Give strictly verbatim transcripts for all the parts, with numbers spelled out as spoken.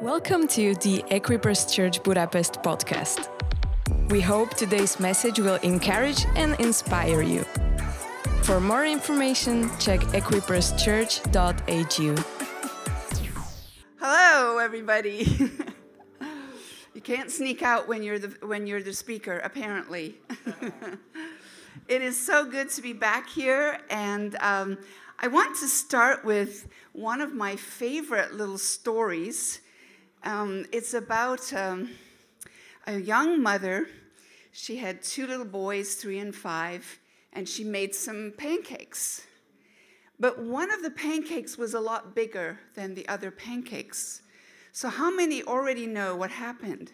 Welcome to the Equippers Church Budapest podcast. We hope today's message will encourage and inspire you. For more information, check equippers church dot a g u. Hello, everybody. You can't sneak out when you're the when you're the speaker, apparently. It is so good to be back here, and um, I want to start with one of my favorite little stories. Um, it's about um, a young mother. She had two little boys, three and five, and she made some pancakes. But one of the pancakes was a lot bigger than the other pancakes. So how many already know what happened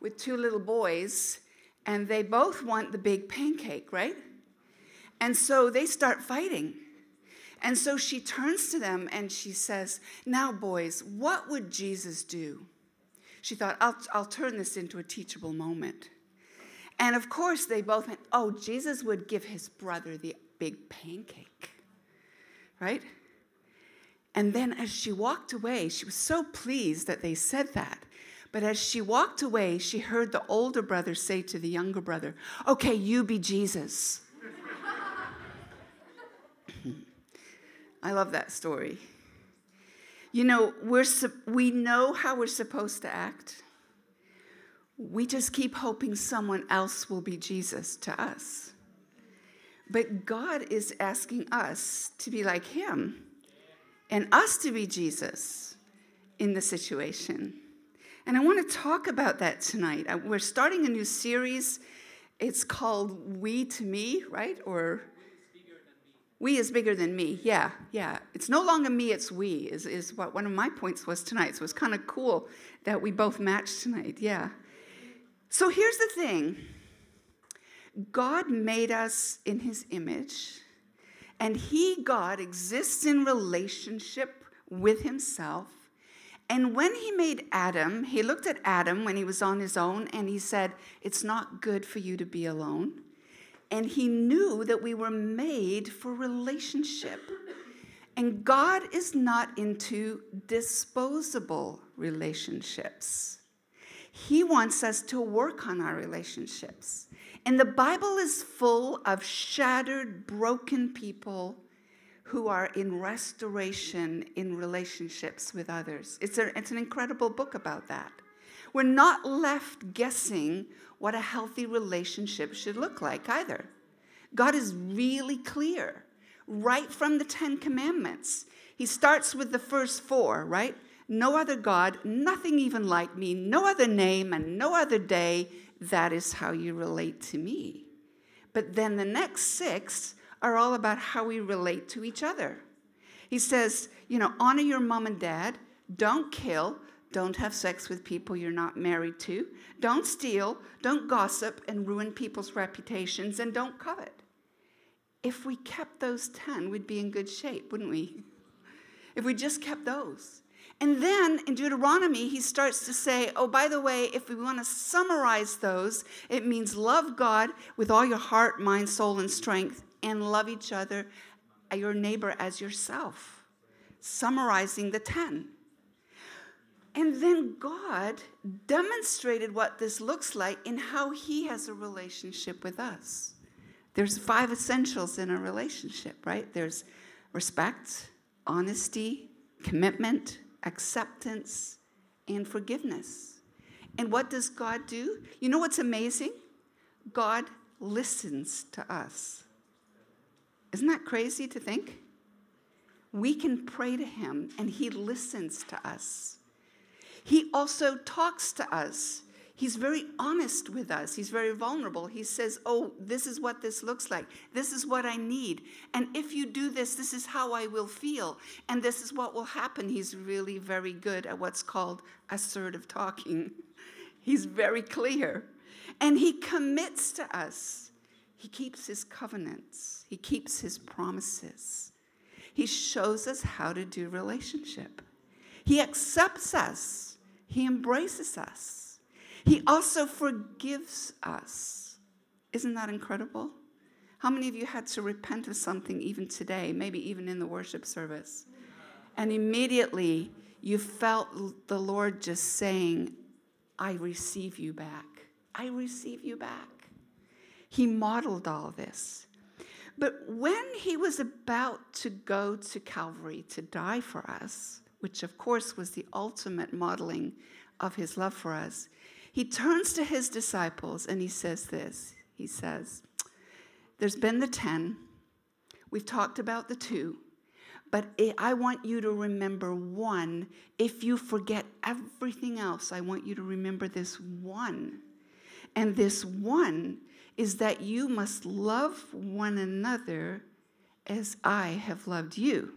with two little boys, and they both want the big pancake, right? And so they start fighting. And so she turns to them and she says, "Now, boys, what would Jesus do?" She thought, I'll, I'll turn this into a teachable moment. And of course, they both went, "Oh, Jesus would give his brother the big pancake," right? And then as she walked away, she was so pleased that they said that. But as she walked away, she heard the older brother say to the younger brother, "Okay, you be Jesus." I love that story. You know, we're we know how we're supposed to act. We just keep hoping someone else will be Jesus to us. But God is asking us to be like him and us to be Jesus in the situation. And I want to talk about that tonight. We're starting a new series. It's called We to Me, right? Or We is bigger than me. Yeah, yeah. It's no longer me, it's we, is, is what one of my points was tonight. So it was kind of cool that we both matched tonight, yeah. So here's the thing. God made us in his image, and he, God, exists in relationship with himself. And when he made Adam, he looked at Adam when he was on his own, and he said, "It's not good for you to be alone." And he knew that we were made for relationship. And God is not into disposable relationships. He wants us to work on our relationships. And the Bible is full of shattered, broken people who are in restoration in relationships with others. It's, a, it's an incredible book about that. We're not left guessing what a healthy relationship should look like either. God is really clear, right from the Ten Commandments. He starts with the first four, right? No other God, nothing even like me, no other name and no other day. That is how you relate to me. But then the next six are all about how we relate to each other. He says, you know, honor your mom and dad, don't kill, don't have sex with people you're not married to. Don't steal. Don't gossip and ruin people's reputations. And don't covet. If we kept those ten, we'd be in good shape, wouldn't we? If we just kept those. And then in Deuteronomy, he starts to say, oh, by the way, if we want to summarize those, it means love God with all your heart, mind, soul, and strength, and love each other, your neighbor as yourself. Summarizing the ten. And then God demonstrated what this looks like in how he has a relationship with us. There's five essentials in a relationship, right? There's respect, honesty, commitment, acceptance, and forgiveness. And what does God do? You know what's amazing? God listens to us. Isn't that crazy to think? We can pray to him, and he listens to us. He also talks to us. He's very honest with us. He's very vulnerable. He says, oh, this is what this looks like. This is what I need. And if you do this, this is how I will feel. And this is what will happen. He's really very good at what's called assertive talking. He's very clear. And he commits to us. He keeps his covenants. He keeps his promises. He shows us how to do relationship. He accepts us. He embraces us. He also forgives us. Isn't that incredible? How many of you had to repent of something even today, maybe even in the worship service? And immediately you felt the Lord just saying, I receive you back. I receive you back. He modeled all this. But when he was about to go to Calvary to die for us, which of course was the ultimate modeling of his love for us, he turns to his disciples and he says this. He says, there's been the ten. We've talked about the two. But I want you to remember one. If you forget everything else, I want you to remember this one. And this one is that you must love one another as I have loved you.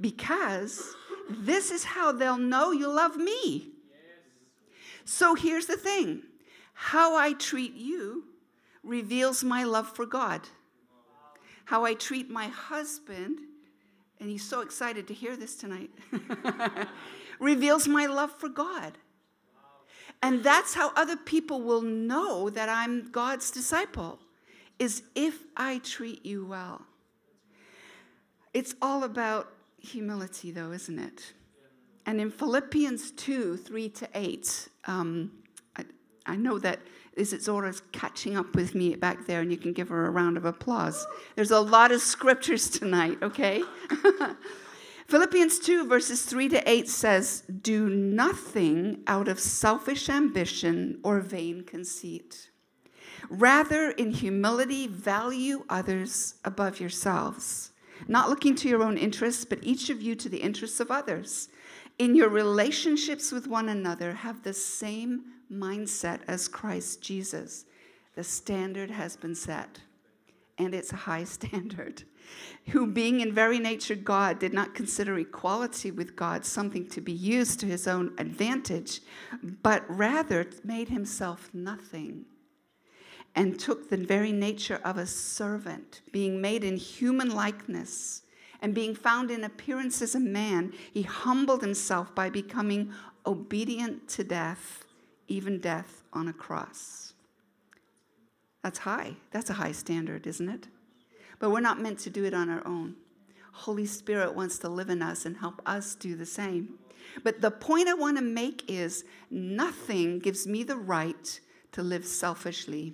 Because this is how they'll know you love me. So here's the thing. How I treat you reveals my love for God. How I treat my husband, and he's so excited to hear this tonight, reveals my love for God. And that's how other people will know that I'm God's disciple, is if I treat you well. It's all about humility, though, isn't it? And in Philippians two, three to eight, um, I, I know that, is it Zora's catching up with me back there, and you can give her a round of applause. There's a lot of scriptures tonight, okay? Philippians two, verses three to eight says, do nothing out of selfish ambition or vain conceit. Rather, in humility, value others above yourselves, not looking to your own interests, but each of you to the interests of others. In your relationships with one another, have the same mindset as Christ Jesus. The standard has been set, and it's a high standard. Who, being in very nature God, did not consider equality with God something to be used to his own advantage, but rather made himself nothing, and took the very nature of a servant, being made in human likeness, and being found in appearance as a man, he humbled himself by becoming obedient to death, even death on a cross. That's high. That's a high standard, isn't it? But we're not meant to do it on our own. Holy Spirit wants to live in us and help us do the same. But the point I want to make is nothing gives me the right to live selfishly.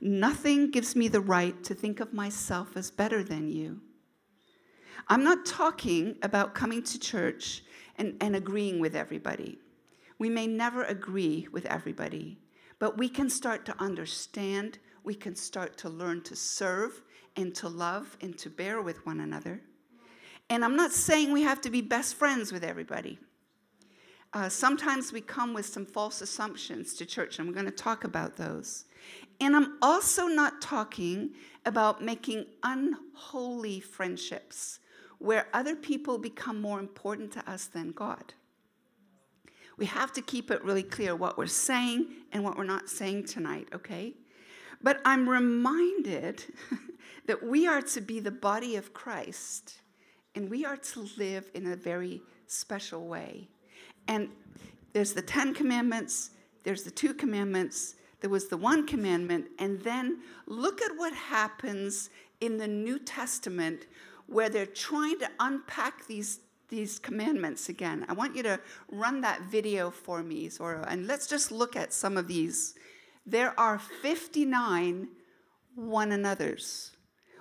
Nothing gives me the right to think of myself as better than you. I'm not talking about coming to church and, and agreeing with everybody. We may never agree with everybody, but we can start to understand. We can start to learn to serve and to love and to bear with one another. And I'm not saying we have to be best friends with everybody. Uh, sometimes we come with some false assumptions to church, and we're going to talk about those. And I'm also not talking about making unholy friendships where other people become more important to us than God. We have to keep it really clear what we're saying and what we're not saying tonight, okay? But I'm reminded that we are to be the body of Christ, and we are to live in a very special way. And there's the Ten Commandments, there's the two commandments, there was the one commandment, and then look at what happens in the New Testament where they're trying to unpack these these commandments again. I want you to run that video for me, Zora, and let's just look at some of these. There are fifty-nine one another's.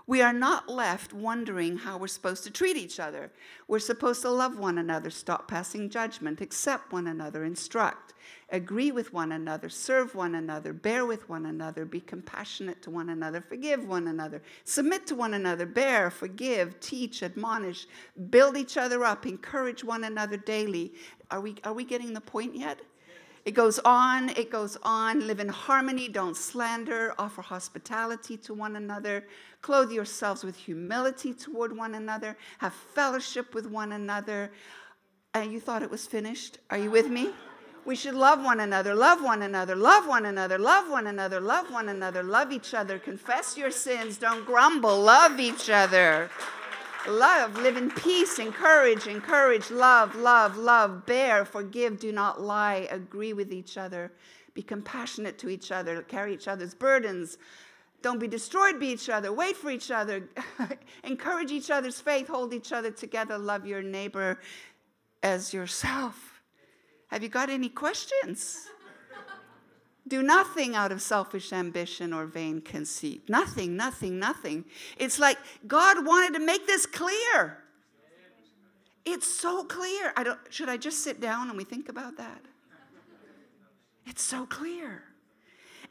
We are not left wondering how we're supposed to treat each other. We're supposed to love one another, stop passing judgment, accept one another, instruct, agree with one another, serve one another, bear with one another, be compassionate to one another, forgive one another, submit to one another, bear, forgive, teach, admonish, build each other up, encourage one another daily. Are we, are we getting the point yet? It goes on, it goes on. Live in harmony, don't slander, offer hospitality to one another, clothe yourselves with humility toward one another, have fellowship with one another. Uh, you thought it was finished? Are you with me? We should love one another, love one another, love one another, love one another, love one another, love each other, confess your sins, don't grumble, love each other. Love, live in peace, encourage, encourage, love, love, love, bear, forgive, do not lie, agree with each other, be compassionate to each other, carry each other's burdens, don't be destroyed by each other, wait for each other, encourage each other's faith, hold each other together, love your neighbor, as yourself. Have you got any questions? Do nothing out of selfish ambition or vain conceit. Nothing, nothing, nothing. It's like God wanted to make this clear. It's so clear. I don't, should I just sit down and we think about that? It's so clear.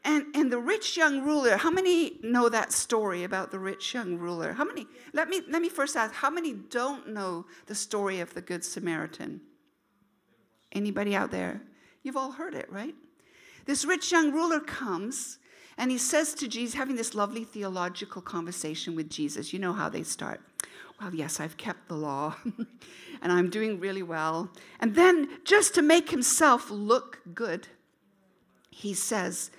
And and the rich young ruler, how many know that story about the rich young ruler? How many? Let me let me first ask, how many don't know the story of the Good Samaritan? Anybody out there? You've all heard it, right? This rich young ruler comes and he says to Jesus, having this lovely theological conversation with Jesus. You know how they start. Well, yes, I've kept the law and I'm doing really well. And then just to make himself look good, he says,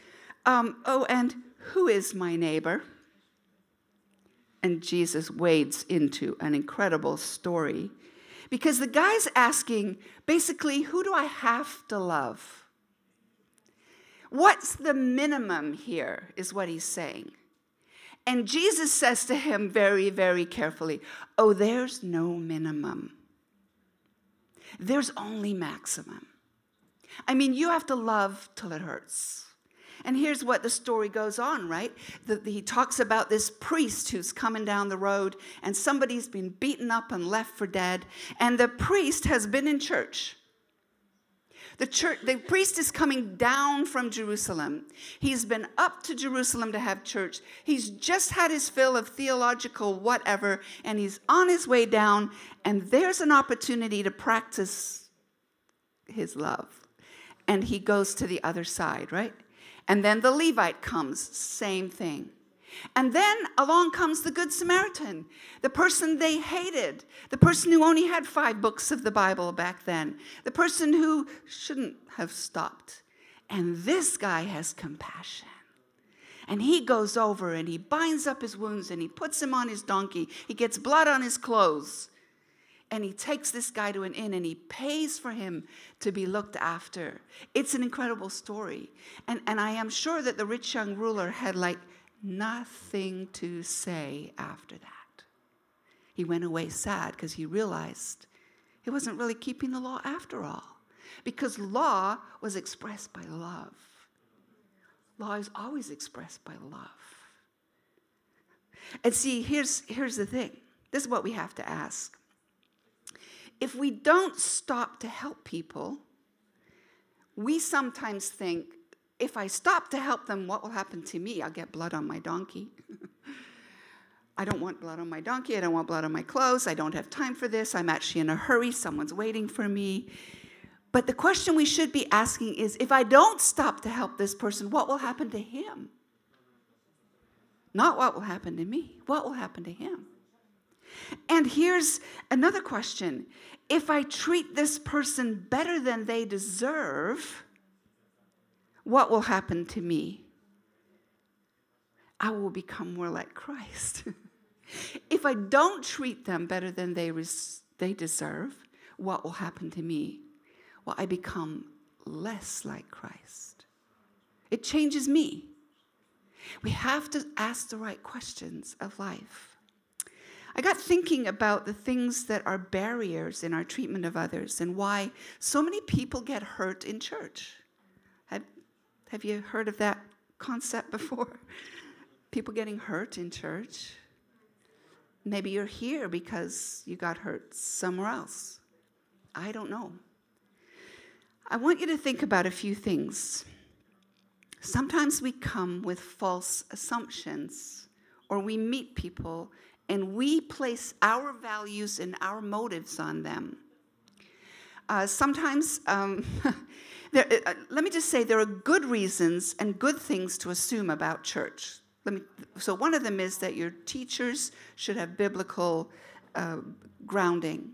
um, oh, and who is my neighbor? And Jesus wades into an incredible story because the guy's asking, basically, who do I have to love? What's the minimum here is what he's saying. And Jesus says to him very, very carefully, oh, there's no minimum. There's only maximum. I mean, you have to love till it hurts. And here's what the story goes on, right? The, the, he talks about this priest who's coming down the road, and somebody's been beaten up and left for dead, and the priest has been in church. The church, the priest is coming down from Jerusalem. He's been up to Jerusalem to have church. He's just had his fill of theological whatever, and he's on his way down, and there's an opportunity to practice his love. And he goes to the other side, right? And then the Levite comes, same thing. And then along comes the Good Samaritan, the person they hated, the person who only had five books of the Bible back then, the person who shouldn't have stopped. And this guy has compassion. And he goes over and he binds up his wounds and he puts him on his donkey. He gets blood on his clothes. And he takes this guy to an inn and he pays for him to be looked after. It's an incredible story. And, and I am sure that the rich young ruler had like, nothing to say after that. He went away sad because he realized he wasn't really keeping the law after all, because law was expressed by love. Law is always expressed by love. And see, here's, here's the thing. This is what we have to ask. If we don't stop to help people, we sometimes think, if I stop to help them, what will happen to me? I'll get blood on my donkey. I don't want blood on my donkey. I don't want blood on my clothes. I don't have time for this. I'm actually in a hurry. Someone's waiting for me. But the question we should be asking is, if I don't stop to help this person, what will happen to him? Not what will happen to me. What will happen to him? And here's another question. If I treat this person better than they deserve, what will happen to me? I will become more like Christ. If I don't treat them better than they res- they deserve, what will happen to me? Well, I become less like Christ. It changes me. We have to ask the right questions of life. I got thinking about the things that are barriers in our treatment of others and why so many people get hurt in church. Have you heard of that concept before? People getting hurt in church. Maybe you're here because you got hurt somewhere else. I don't know. I want you to think about a few things. Sometimes we come with false assumptions, or we meet people and we place our values and our motives on them. Uh, sometimes, um, there, uh, let me just say, there are good reasons and good things to assume about church. Let me. So one of them is that your teachers should have biblical uh, grounding.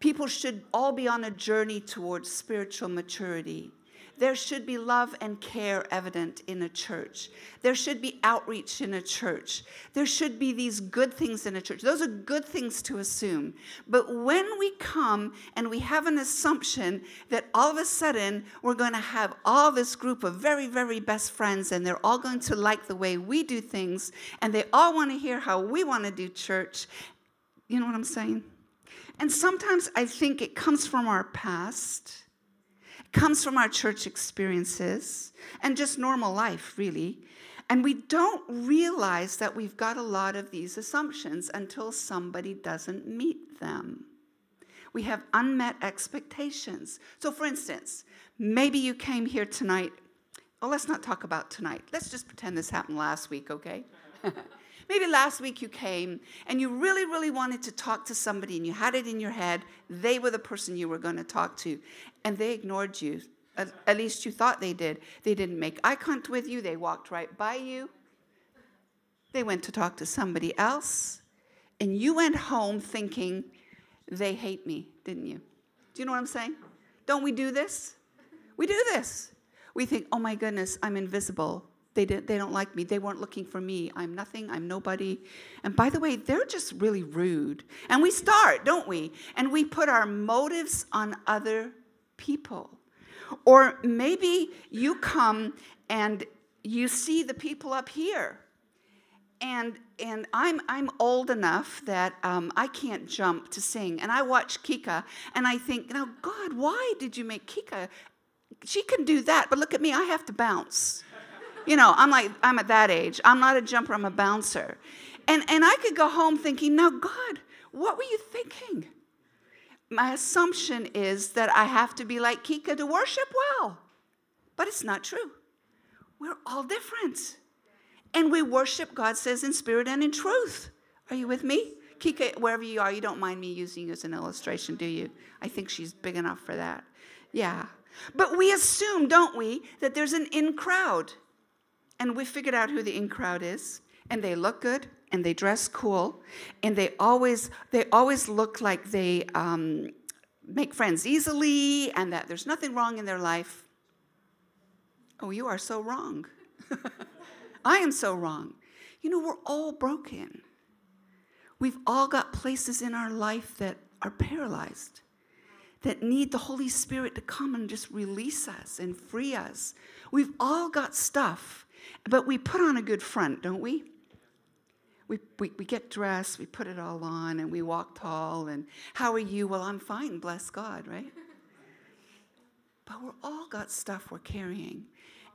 People should all be on a journey towards spiritual maturity. There should be love and care evident in a church. There should be outreach in a church. There should be these good things in a church. Those are good things to assume. But when we come and we have an assumption that all of a sudden we're going to have all this group of very, very best friends and they're all going to like the way we do things and they all want to hear how we want to do church, you know what I'm saying? And sometimes I think it comes from our past, comes from our church experiences, and just normal life, really. And we don't realize that we've got a lot of these assumptions until somebody doesn't meet them. We have unmet expectations. So, for instance, maybe you came here tonight. Oh, let's not talk about tonight. Let's just pretend this happened last week, okay? Maybe last week you came and you really, really wanted to talk to somebody and you had it in your head. They were the person you were going to talk to, and they ignored you. At, at least you thought they did. They didn't make eye contact with you. They walked right by you. They went to talk to somebody else, and you went home thinking, they hate me, didn't you? Do you know what I'm saying? Don't we do this? We do this. We think, oh my goodness, I'm invisible. They didn't, they don't like me. They weren't looking for me. I'm nothing. I'm nobody. And by the way, they're just really rude. And we start, don't we? And we put our motives on other people. Or maybe you come and you see the people up here. And and I'm I'm old enough that um, I can't jump to sing. And I watch Kika, and I think, now, God, why did you make Kika? She can do that, but look at me. I have to bounce. You know, I'm like, I'm at that age. I'm not a jumper, I'm a bouncer. And and I could go home thinking, now, God, what were you thinking? My assumption is that I have to be like Kika to worship well. But it's not true. We're all different. And we worship, God says, in spirit and in truth. Are you with me? Kika, wherever you are, you don't mind me using you as an illustration, do you? I think she's big enough for that. Yeah. But we assume, don't we, that there's an in crowd. And we figured out who the in crowd is, and they look good, and they dress cool, and they always they always look like they um, make friends easily, and that there's nothing wrong in their life. Oh, you are so wrong. I am so wrong. You know, we're all broken. We've all got places in our life that are paralyzed, that need the Holy Spirit to come and just release us and free us. We've all got stuff. But we put on a good front, don't we? We, we? we get dressed, we put it all on, and we walk tall, and how are you? Well, I'm fine, bless God, right? But we're all got stuff we're carrying.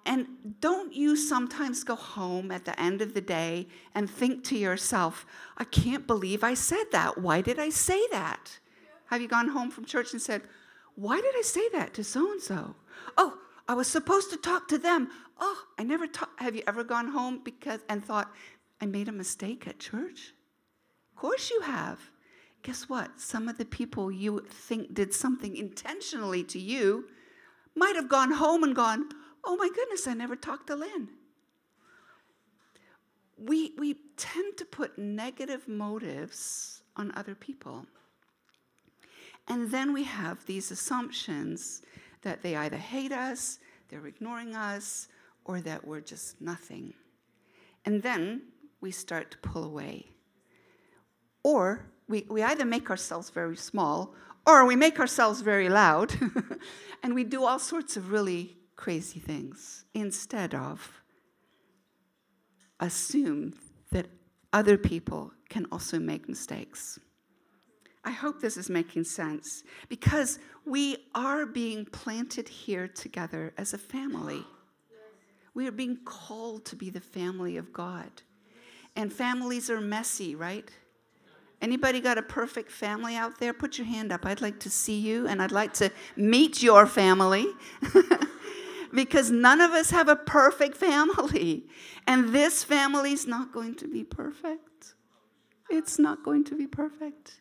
And don't you sometimes go home at the end of the day and think to yourself, I can't believe I said that. Why did I say that? Have you gone home from church and said, why did I say that to so-and-so? Oh, I was supposed to talk to them. Oh, I never talk. Have you ever gone home because and thought, I made a mistake at church? Of course you have. Guess what? Some of the people you think did something intentionally to you might have gone home and gone, oh my goodness, I never talked to Lynn. We, we tend to put negative motives on other people. And then we have these assumptions that they either hate us, they're ignoring us, or that we're just nothing. And then we start to pull away. Or we, we either make ourselves very small, or we make ourselves very loud, and we do all sorts of really crazy things instead of assume that other people can also make mistakes. I hope this is making sense, because we are being planted here together as a family. We are being called to be the family of God. And families are messy, right? Anybody got a perfect family out there? Put your hand up. I'd like to see you, and I'd like to meet your family. Because none of us have a perfect family. And this family's not going to be perfect. It's not going to be perfect.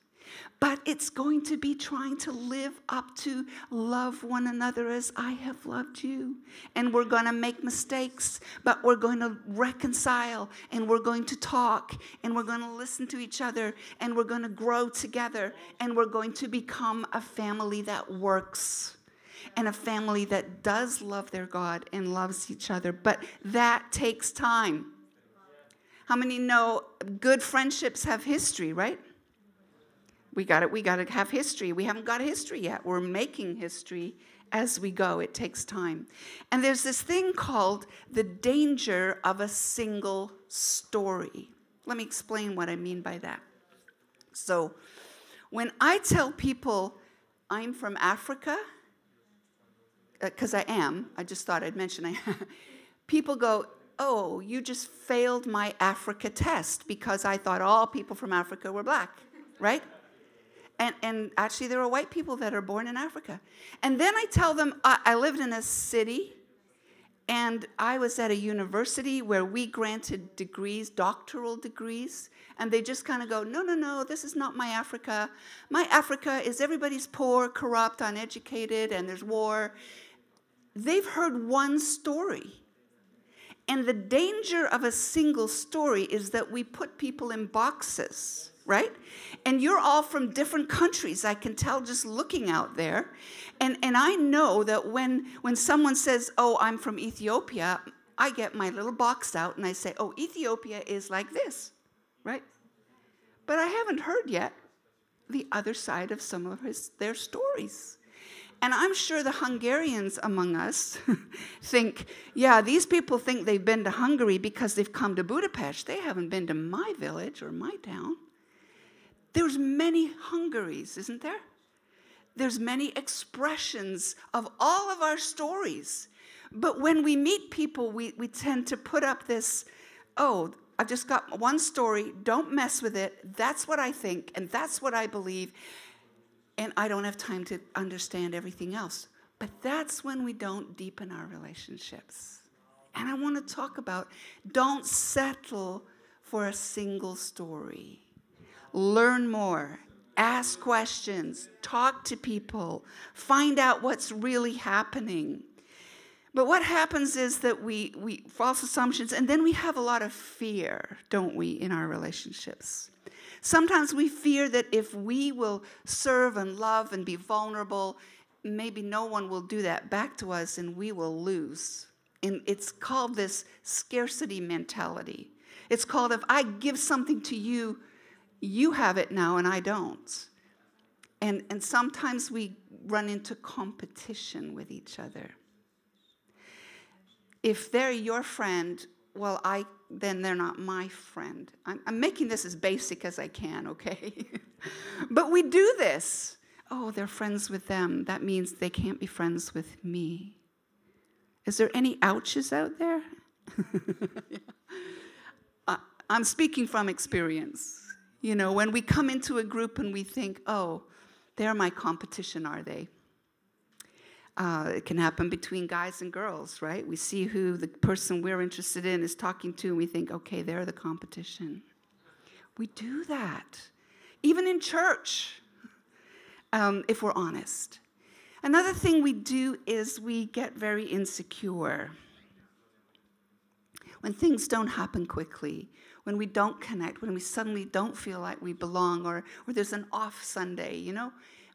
But it's going to be trying to live up to love one another as I have loved you. And we're going to make mistakes, but we're going to reconcile, and we're going to talk, and we're going to listen to each other, and we're going to grow together, and we're going to become a family that works and a family that does love their God and loves each other. But that takes time. How many know good friendships have history, right? We got it. We got to have history. We haven't got history yet. We're making history as we go. It takes time. And there's this thing called the danger of a single story. Let me explain what I mean by that. So When I tell people I'm from Africa, because uh, I am, I just thought I'd mention I people go, oh, you just failed my Africa test because I thought all people from Africa were black, right? And and actually there are white people that are born in Africa. And then I tell them I, I lived in a city and I was at a university where we granted degrees, doctoral degrees, and they just kind of go, no, no, no, this is not my Africa. My Africa is everybody's poor, corrupt, uneducated, and there's war. They've heard one story. And the danger of a single story is that we put people in boxes, right? And you're all from different countries, I can tell just looking out there. And and I know that when, when someone says, oh, I'm from Ethiopia, I get my little box out and I say, oh, Ethiopia is like this, right? But I haven't heard yet the other side of some of his, their stories. And I'm sure the Hungarians among us think, yeah, these people think they've been to Hungary because they've come to Budapest. They haven't been to my village or my town. There's many Hungaries, isn't there? There's many expressions of all of our stories. But when we meet people, we, we tend to put up this, oh, I've just got one story, don't mess with it, that's what I think, and that's what I believe, and I don't have time to understand everything else. But that's when we don't deepen our relationships. And I want to talk about, don't settle for a single story. Learn more, ask questions, talk to people, find out what's really happening. But what happens is that we, we false assumptions, and then we have a lot of fear, don't we, in our relationships. Sometimes we fear that if we will serve and love and be vulnerable, maybe no one will do that back to us and we will lose. And it's called this scarcity mentality. It's called, if I give something to you, you have it now and I don't. And, and sometimes we run into competition with each other. If they're your friend, well, I then they're not my friend. I'm, I'm making this as basic as I can, okay? But we do this. Oh, they're friends with them. That means they can't be friends with me. Is there any ouches out there? Yeah. I, I'm speaking from experience. You know, when we come into a group and we think, oh, they're my competition, are they? Uh, it can happen between guys and girls, right? We see who the person we're interested in is talking to, and we think, okay, they're the competition. We do that, even in church, um, if we're honest. Another thing we do is we get very insecure. When things don't happen quickly, when we don't connect, when we suddenly don't feel like we belong, or, or there's an off Sunday, you know,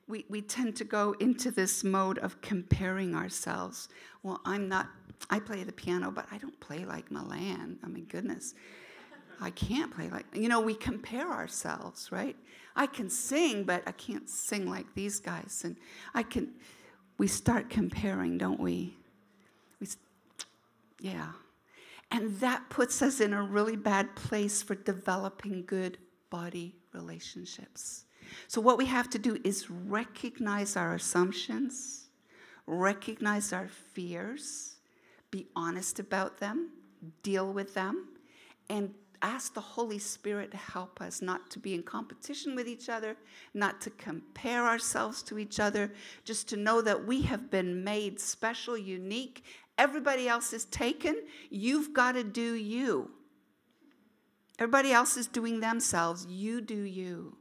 we, we tend to go into this mode of comparing ourselves. Well, I'm not, I play the piano, but I don't play like Milan. I mean, goodness, I can't play like, you know, we compare ourselves, right? I can sing, but I can't sing like these guys. And I can, we start comparing, don't we? We, yeah. And that puts us in a really bad place for developing good body relationships. So what we have to do is recognize our assumptions, recognize our fears, be honest about them, deal with them, and ask the Holy Spirit to help us not to be in competition with each other, not to compare ourselves to each other, just to know that we have been made special, unique. Everybody else is taken. You've got to do you. Everybody else is doing themselves. You do you.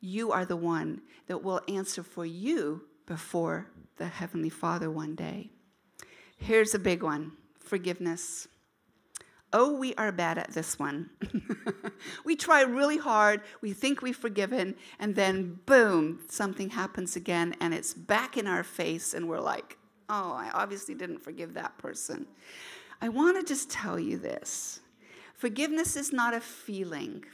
You are the one that will answer for you before the Heavenly Father one day. Here's a big one, forgiveness. Oh, we are bad at this one. We try really hard, we think we've forgiven, and then boom, something happens again, and it's back in our face, and we're like, oh, I obviously didn't forgive that person. I want to just tell you this. Forgiveness is not a feeling.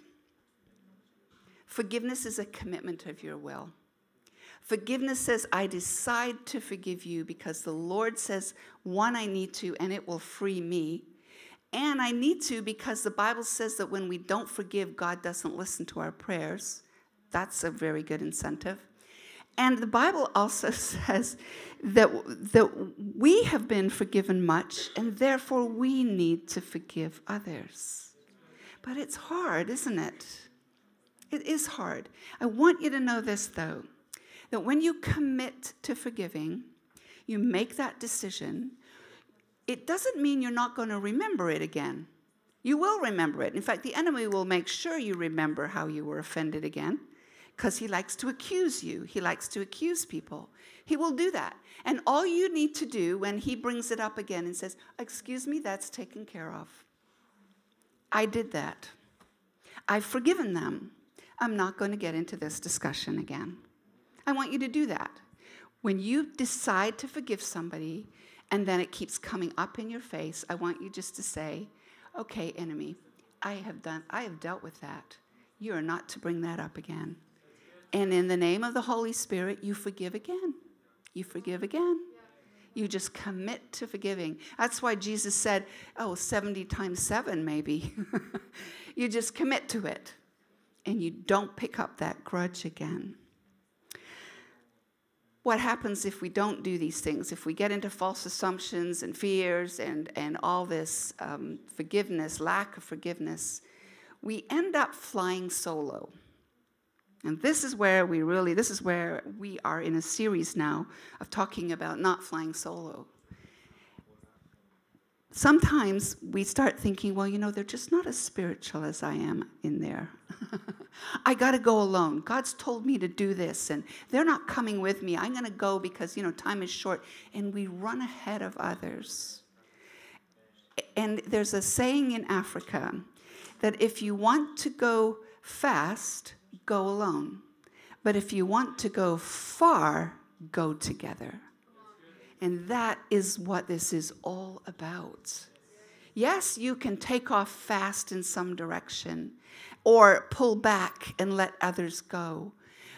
Forgiveness is a commitment of your will. Forgiveness says, I decide to forgive you because the Lord says, one, I need to, and it will free me. And I need to because the Bible says that when we don't forgive, God doesn't listen to our prayers. That's a very good incentive. And the Bible also says that, that we have been forgiven much, and therefore we need to forgive others. But it's hard, isn't it? It is hard. I want you to know this, though, that when you commit to forgiving, you make that decision, it doesn't mean you're not going to remember it again. You will remember it. In fact, the enemy will make sure you remember how you were offended again, because he likes to accuse you. He likes to accuse people. He will do that. And all you need to do when he brings it up again and says, excuse me, that's taken care of. I did that. I've forgiven them. I'm not going to get into this discussion again. I want you to do that. When you decide to forgive somebody and then it keeps coming up in your face, I want you just to say, okay, enemy, I have done, I have dealt with that. You are not to bring that up again. And in the name of the Holy Spirit, you forgive again. You forgive again. You just commit to forgiving. That's why Jesus said, oh, seventy times seven maybe. You just commit to it. And you don't pick up that grudge again. What happens if we don't do these things? If we get into false assumptions and fears and, and all this um, forgiveness, lack of forgiveness, we end up flying solo. And this is where we really, this is where we are in a series now of talking about not flying solo. Sometimes we start thinking, well, you know, they're just not as spiritual as I am in there. I got to go alone. God's told me to do this, and they're not coming with me. I'm going to go because, you know, time is short. And we run ahead of others. And there's a saying in Africa that if you want to go fast, go alone. But if you want to go far, go together. And that is what this is all about. Yes, you can take off fast in some direction or pull back and let others go,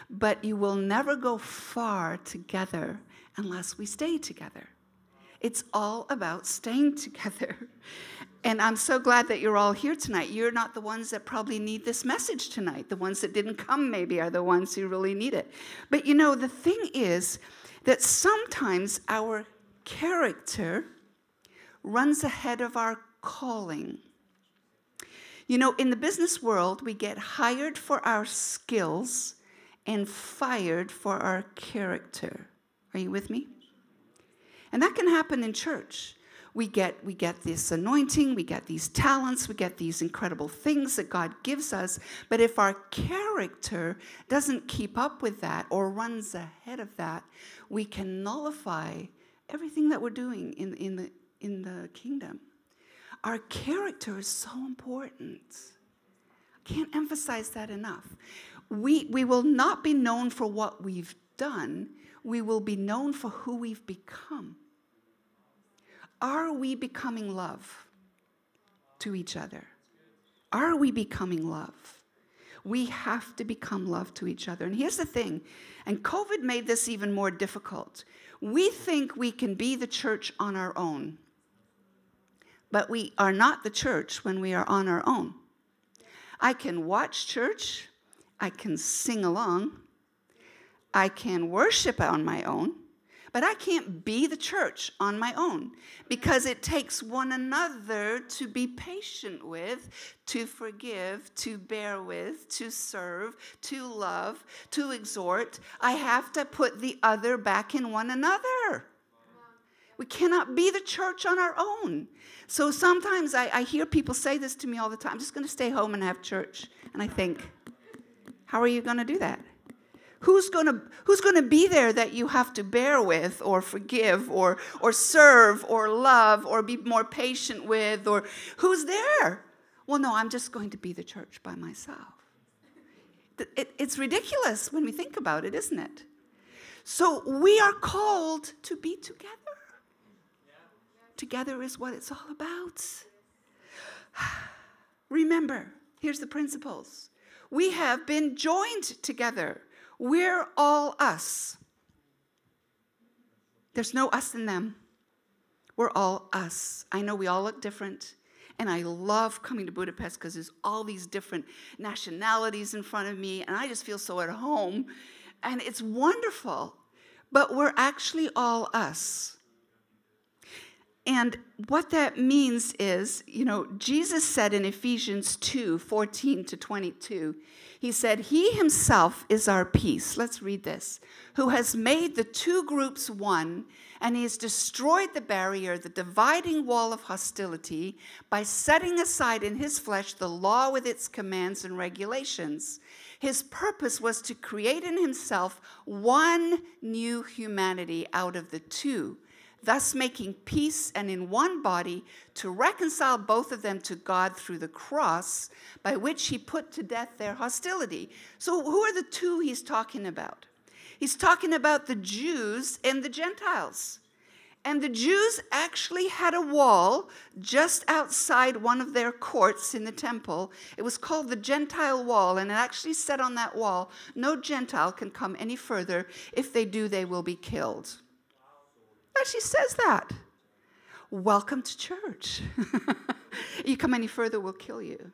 but you will never go far together unless we stay together. It's all about staying together. And I'm so glad that you're all here tonight. You're not the ones that probably need this message tonight. The ones that didn't come maybe are the ones who really need it. But you know, the thing is, that sometimes our character runs ahead of our calling. You know, in the business world, we get hired for our skills and fired for our character. Are you with me? And that can happen in church. We get, we get this anointing, we get these talents, we get these incredible things that God gives us. But if our character doesn't keep up with that or runs ahead of that, we can nullify everything that we're doing in, in, the, in the kingdom. Our character is so important. I can't emphasize that enough. We, we will not be known for what we've done. We will be known for who we've become. Are we becoming love to each other? Are we becoming love? We have to become love to each other. And here's the thing, and COVID made this even more difficult. We think we can be the church on our own, but we are not the church when we are on our own. I can watch church, I can sing along, I can worship on my own, but I can't be the church on my own because it takes one another to be patient with, to forgive, to bear with, to serve, to love, to exhort. I have to put the other back in one another. We cannot be the church on our own. So sometimes I, I hear people say this to me all the time, I'm just going to stay home and have church. And I think, how are you going to do that? Who's going to who's going to be there that you have to bear with or forgive or or serve or love or be more patient with? Or who's there? Well, no, I'm just going to be the church by myself. It, it's ridiculous when we think about it, isn't it? So we are called to be together. Together is what it's all about. Remember, here's the principles. We have been joined together. We're all us. There's no us in them. We're all us. I know we all look different, And I love coming to Budapest because there's all these different nationalities in front of me, and I just feel so at home. And it's wonderful, but we're actually all us. And what that means is, you know, Jesus said in Ephesians two, fourteen to twenty-two, he said, "He himself is our peace." Let's read this. "Who has made the two groups one, and he has destroyed the barrier, the dividing wall of hostility, by setting aside in his flesh the law with its commands and regulations. His purpose was to create in himself one new humanity out of the two, thus making peace and in one body to reconcile both of them to God through the cross, by which he put to death their hostility." So who are the two he's talking about? He's talking about the Jews and the Gentiles. And the Jews actually had a wall just outside one of their courts in the temple. It was called the Gentile Wall, and it actually said on that wall, "No Gentile can come any further. If they do, they will be killed." It actually says that. Welcome to church. You come any further, we'll kill you.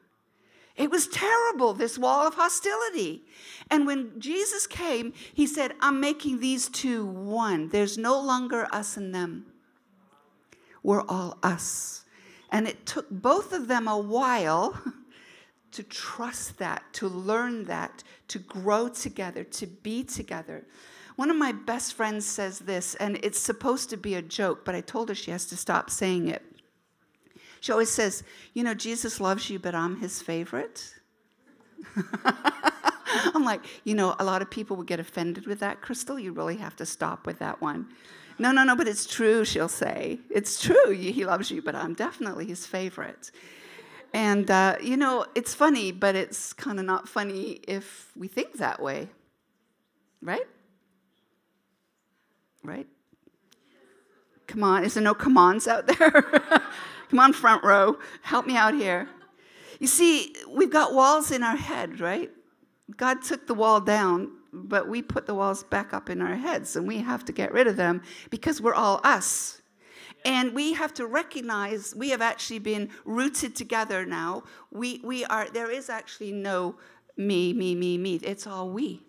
It was terrible, this wall of hostility. And when Jesus came, he said, "I'm making these two one. There's no longer us and them. We're all us." And it took both of them a while to trust that, to learn that, to grow together, to be together. One of my best friends says this, and it's supposed to be a joke, but I told her she has to stop saying it. She always says, "You know, Jesus loves you, but I'm his favorite." I'm like, you know, a lot of people would get offended with that, Crystal. You really have to stop with that one. "No, no, no, but it's true," she'll say. "It's true. He loves you, but I'm definitely his favorite." And, uh, you know, it's funny, but it's kind of not funny if we think that way. Right? Right? Come on. Is there no come ons out there? Come on, front row, help me out here. You see, we've got walls in our head, right? God took the wall down, but we put the walls back up in our heads, and we have to get rid of them because we're all us. And we have to recognize we have actually been rooted together now. We we are there is actually no me, me, me, me. It's all we.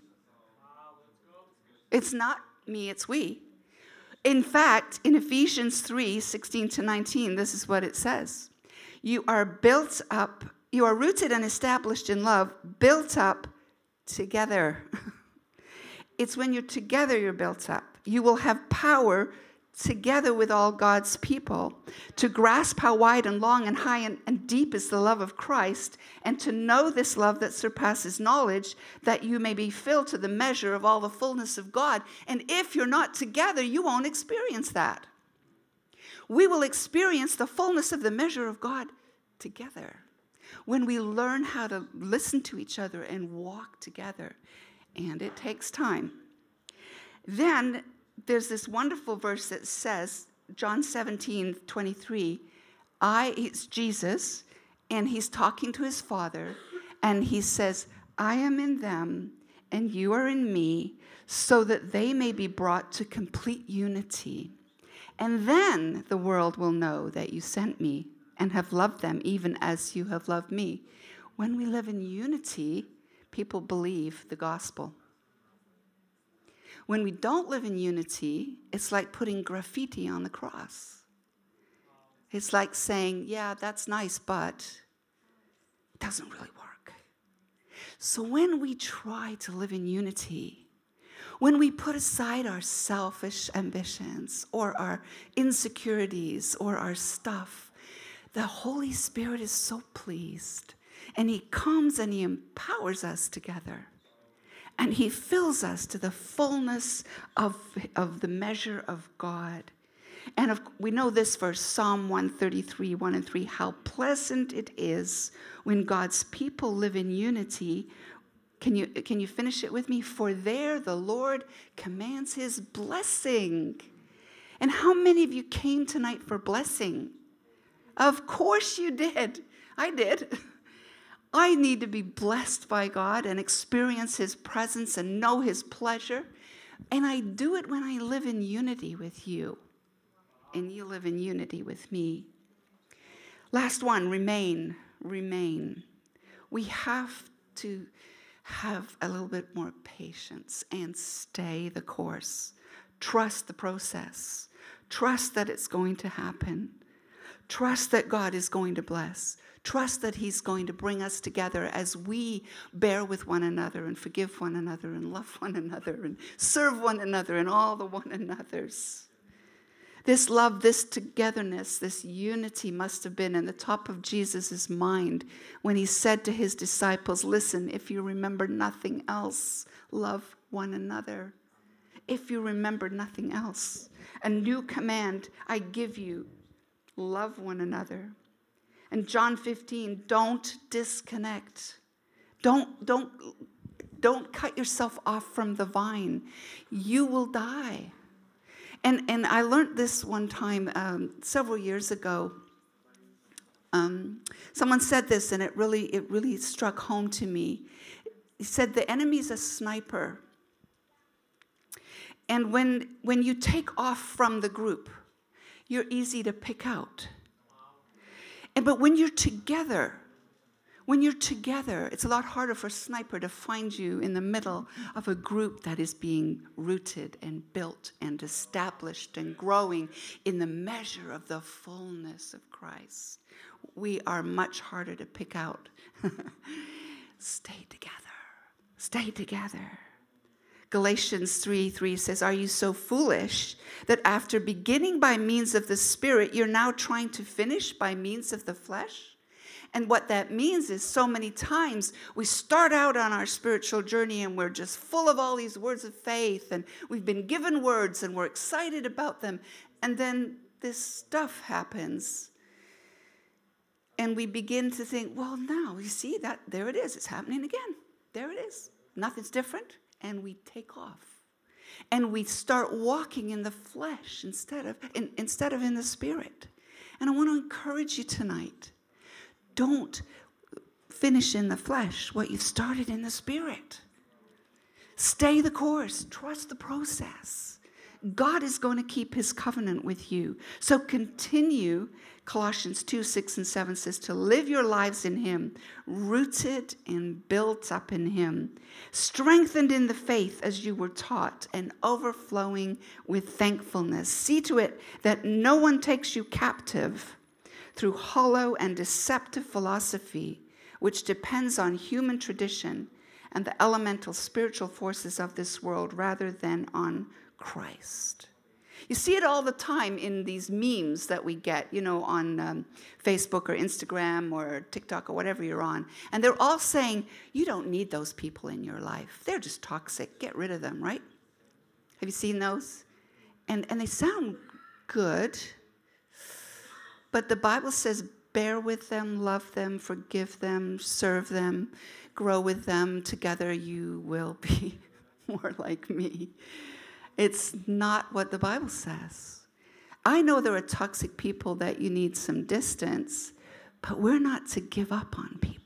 It's not me, it's we. In fact, in Ephesians three, sixteen to nineteen, this is what it says. "You are built up, you are rooted and established in love, built up together." It's when you're together you're built up. "You will have power together with all God's people to grasp how wide and long and high and, and deep is the love of Christ, and to know this love that surpasses knowledge, that you may be filled to the measure of all the fullness of God." And if you're not together, you won't experience that. We will experience the fullness of the measure of God together when we learn how to listen to each other and walk together. And it takes time. Then there's this wonderful verse that says, John seventeen, twenty-three, I, it's Jesus, and he's talking to his Father, and he says, "I am in them, and you are in me, so that they may be brought to complete unity. And then the world will know that you sent me and have loved them, even as you have loved me." When we live in unity, people believe the gospel. When we don't live in unity, it's like putting graffiti on the cross. It's like saying, "Yeah, that's nice, but it doesn't really work." So when we try to live in unity, when we put aside our selfish ambitions or our insecurities or our stuff, the Holy Spirit is so pleased, and he comes and he empowers us together. And he fills us to the fullness of, of the measure of God. And of, we know this verse, Psalm one thirty-three, one and three, "How pleasant it is when God's people live in unity." Can you, can you finish it with me? "For there the Lord commands his blessing." And how many of you came tonight for blessing? Of course you did. I did. I need to be blessed by God and experience his presence and know his pleasure. And I do it when I live in unity with you, and you live in unity with me. Last one, remain, remain. We have to have a little bit more patience and stay the course. Trust the process. Trust that it's going to happen. Trust that God is going to bless. Trust that he's going to bring us together as we bear with one another and forgive one another and love one another and serve one another and all the one another's. This love, this togetherness, this unity must have been in the top of Jesus' mind when he said to his disciples, listen, if you remember nothing else, love one another. If you remember nothing else, a new command I give you, love one another. And John fifteen, don't disconnect. Don't, don't, don't cut yourself off from the vine. You will die. And and I learned this one time um, several years ago. Um, someone said this, and it really it really struck home to me. He said, the enemy's a sniper. And when when you take off from the group, you're easy to pick out. And but when you're together, when you're together, it's a lot harder for a sniper to find you in the middle of a group that is being rooted and built and established and growing in the measure of the fullness of Christ. We are much harder to pick out. Stay together. Stay together. Galatians three three says, are you so foolish that after beginning by means of the Spirit, you're now trying to finish by means of the flesh? And what that means is so many times we start out on our spiritual journey and we're just full of all these words of faith and we've been given words and we're excited about them. And then this stuff happens and we begin to think, well, now you see that there it is. It's happening again. There it is. Nothing's different. And we take off and we start walking in the flesh instead of in, instead of in the Spirit. And I want to encourage you tonight. Don't finish in the flesh what you've started in the Spirit. Stay the course. Trust the process. God is going to keep his covenant with you. So continue, Colossians two, six and seven says, to live your lives in him, rooted and built up in him, strengthened in the faith as you were taught, and overflowing with thankfulness. See to it that no one takes you captive through hollow and deceptive philosophy, which depends on human tradition and the elemental spiritual forces of this world rather than on Christ. You see it all the time in these memes that we get, you know, on um, Facebook or Instagram or TikTok or whatever you're on. And they're all saying, you don't need those people in your life. They're just toxic. Get rid of them, right? Have you seen those? And, and they sound good. But the Bible says, bear with them, love them, forgive them, serve them, grow with them. Together you will be more like me. It's not what the Bible says. I know there are toxic people that you need some distance, but we're not to give up on people.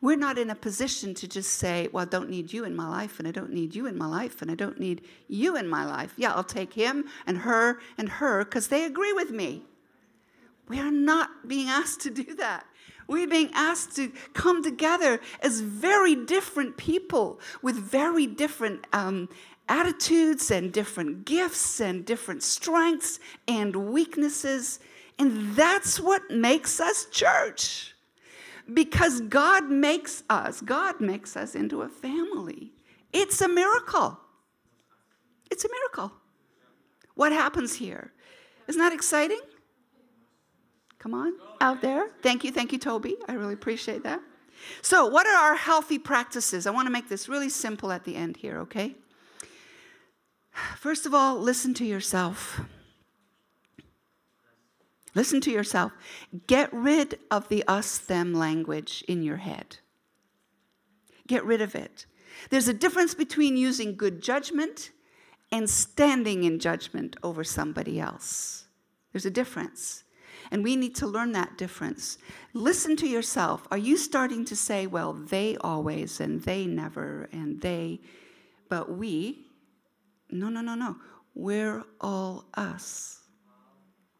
We're not in a position to just say, well, I don't need you in my life, and I don't need you in my life, and I don't need you in my life. Yeah, I'll take him and her and her because they agree with me. We are not being asked to do that. We're being asked to come together as very different people with very different um, attitudes and different gifts and different strengths and weaknesses. And that's what makes us church. Because God makes us, God makes us into a family. It's a miracle. It's a miracle. What happens here? Isn't that exciting? Come on, out there. Thank you, thank you, Toby. I really appreciate that. So what are our healthy practices? I want to make this really simple at the end here, okay? First of all, listen to yourself. Listen to yourself. Get rid of the us-them language in your head. Get rid of it. There's a difference between using good judgment and standing in judgment over somebody else. There's a difference. And we need to learn that difference. Listen to yourself. Are you starting to say, well, they always and they never and they, but we? No, no, no, no. We're all us.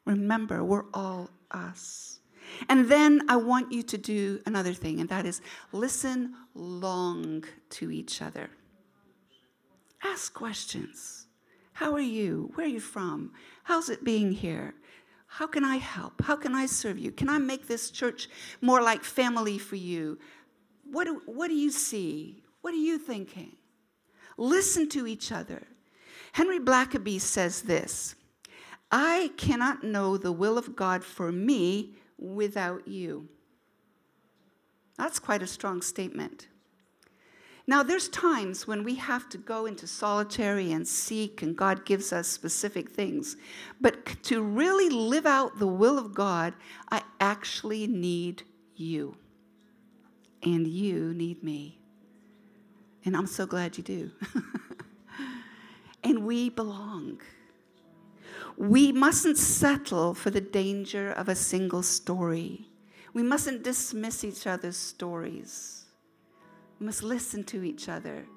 Remember, we're all us. And then I want you to do another thing, and that is listen long to each other. Ask questions. How are you? Where are you from? How's it being here? How can I help? How can I serve you? Can I make this church more like family for you? What do, what do you see? What are you thinking? Listen to each other. Henry Blackaby says this, "I cannot know the will of God for me without you." That's quite a strong statement. Now, there's times when we have to go into solitary and seek, and God gives us specific things. But to really live out the will of God, I actually need you. And you need me. And I'm so glad you do. And we belong. We mustn't settle for the danger of a single story. We mustn't dismiss each other's stories. We must listen to each other.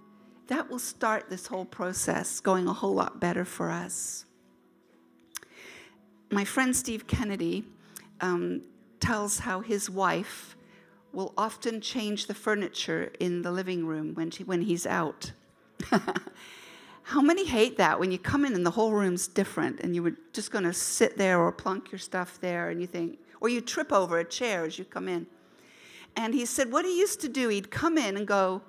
That will start this whole process going a whole lot better for us. My friend Steve Kennedy um, tells how his wife will often change the furniture in the living room when she when he's out. How many hate that when you come in and the whole room's different and you were just going to sit there or plunk your stuff there and you think, or you trip over a chair as you come in. And he said what he used to do, he'd come in and go,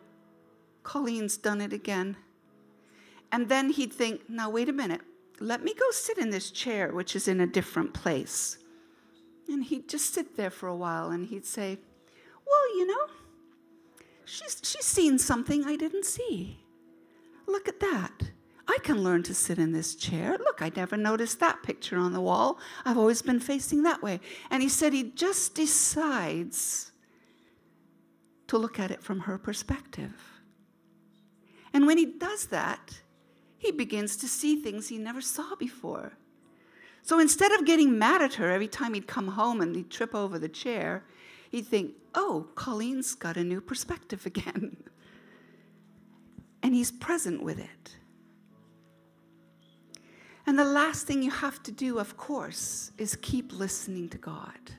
"Colleen's done it again." And then he'd think, "Now, wait a minute, let me go sit in this chair, which is in a different place." And he'd just sit there for a while and he'd say, "Well, you know, she's, she's seen something I didn't see. Look at that. I can learn to sit in this chair. Look, I never noticed that picture on the wall. I've always been facing that way." And he said he just decides to look at it from her perspective. And when he does that, he begins to see things he never saw before. So instead of getting mad at her every time he'd come home and he'd trip over the chair, he'd think, "Oh, Colleen's got a new perspective again." And he's present with it. And the last thing you have to do, of course, is keep listening to God.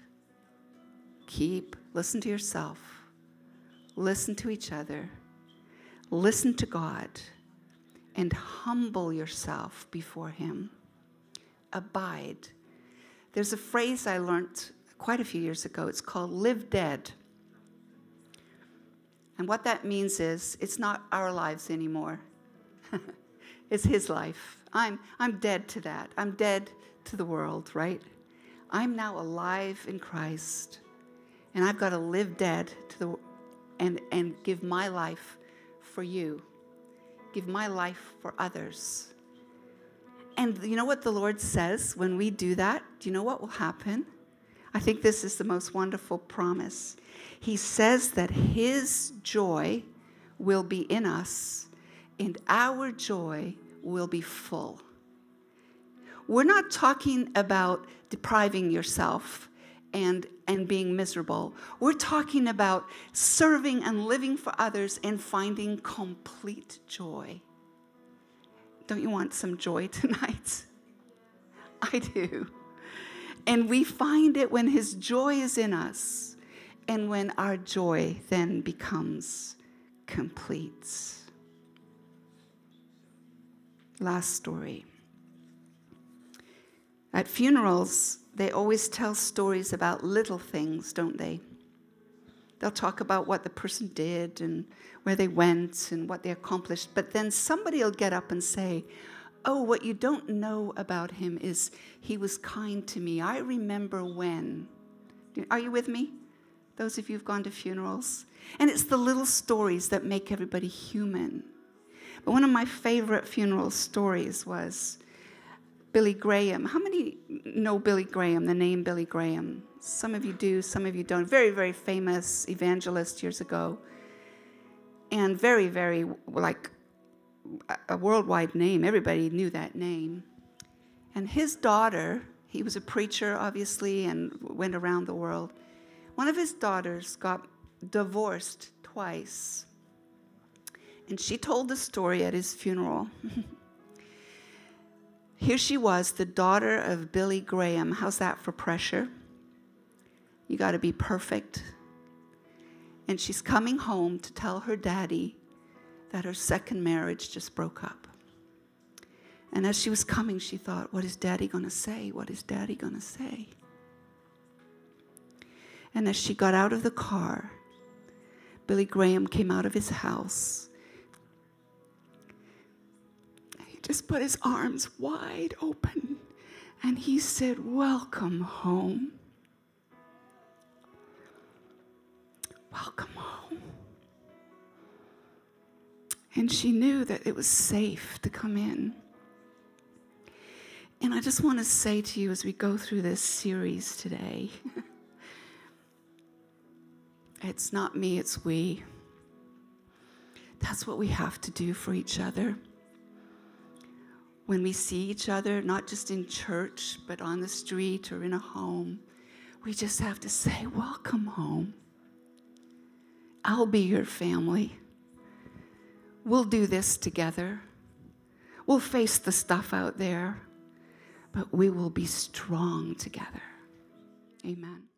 Keep listen to yourself. Listen to each other. Listen to God. And humble yourself before Him. Abide. There's a phrase I learned quite a few years ago. It's called "live dead." And what that means is, it's not our lives anymore. It's His life. I'm, I'm dead to that. I'm dead to the world, right? I'm now alive in Christ. And I've got to live dead to the and and give my life for you. Give my life for others. And you know what the Lord says when we do that? Do you know what will happen? I think this is the most wonderful promise. He says that His joy will be in us and our joy will be full. We're not talking about depriving yourself and, and being miserable. We're talking about serving and living for others and finding complete joy. Don't you want some joy tonight? I do. And we find it when His joy is in us and when our joy then becomes complete. Last story. At funerals, they always tell stories about little things, don't they? They'll talk about what the person did and where they went and what they accomplished, but then somebody will get up and say, "Oh, what you don't know about him is he was kind to me. I remember when." Are you with me? Those of you who've gone to funerals. And it's the little stories that make everybody human. But one of my favorite funeral stories was Billy Graham. How many know Billy Graham, the name Billy Graham? Some of you do, some of you don't. Very, very famous evangelist years ago. And very, very, like, a worldwide name. Everybody knew that name. And his daughter, he was a preacher, obviously, and went around the world. One of his daughters got divorced twice. And she told the story at his funeral. Here she was, the daughter of Billy Graham. How's that for pressure? You got to be perfect. And she's coming home to tell her daddy that her second marriage just broke up. And as she was coming, she thought, what is daddy going to say? What is daddy going to say? And as she got out of the car, Billy Graham came out of his house. And he just put his arms wide open. And he said, welcome home. Welcome home. And she knew that it was safe to come in. And I just want to say to you as we go through this series today, it's not me, it's we. That's what we have to do for each other. When we see each other, not just in church, but on the street or in a home, we just have to say, welcome home. I'll be your family. We'll do this together. We'll face the stuff out there. But we will be strong together. Amen.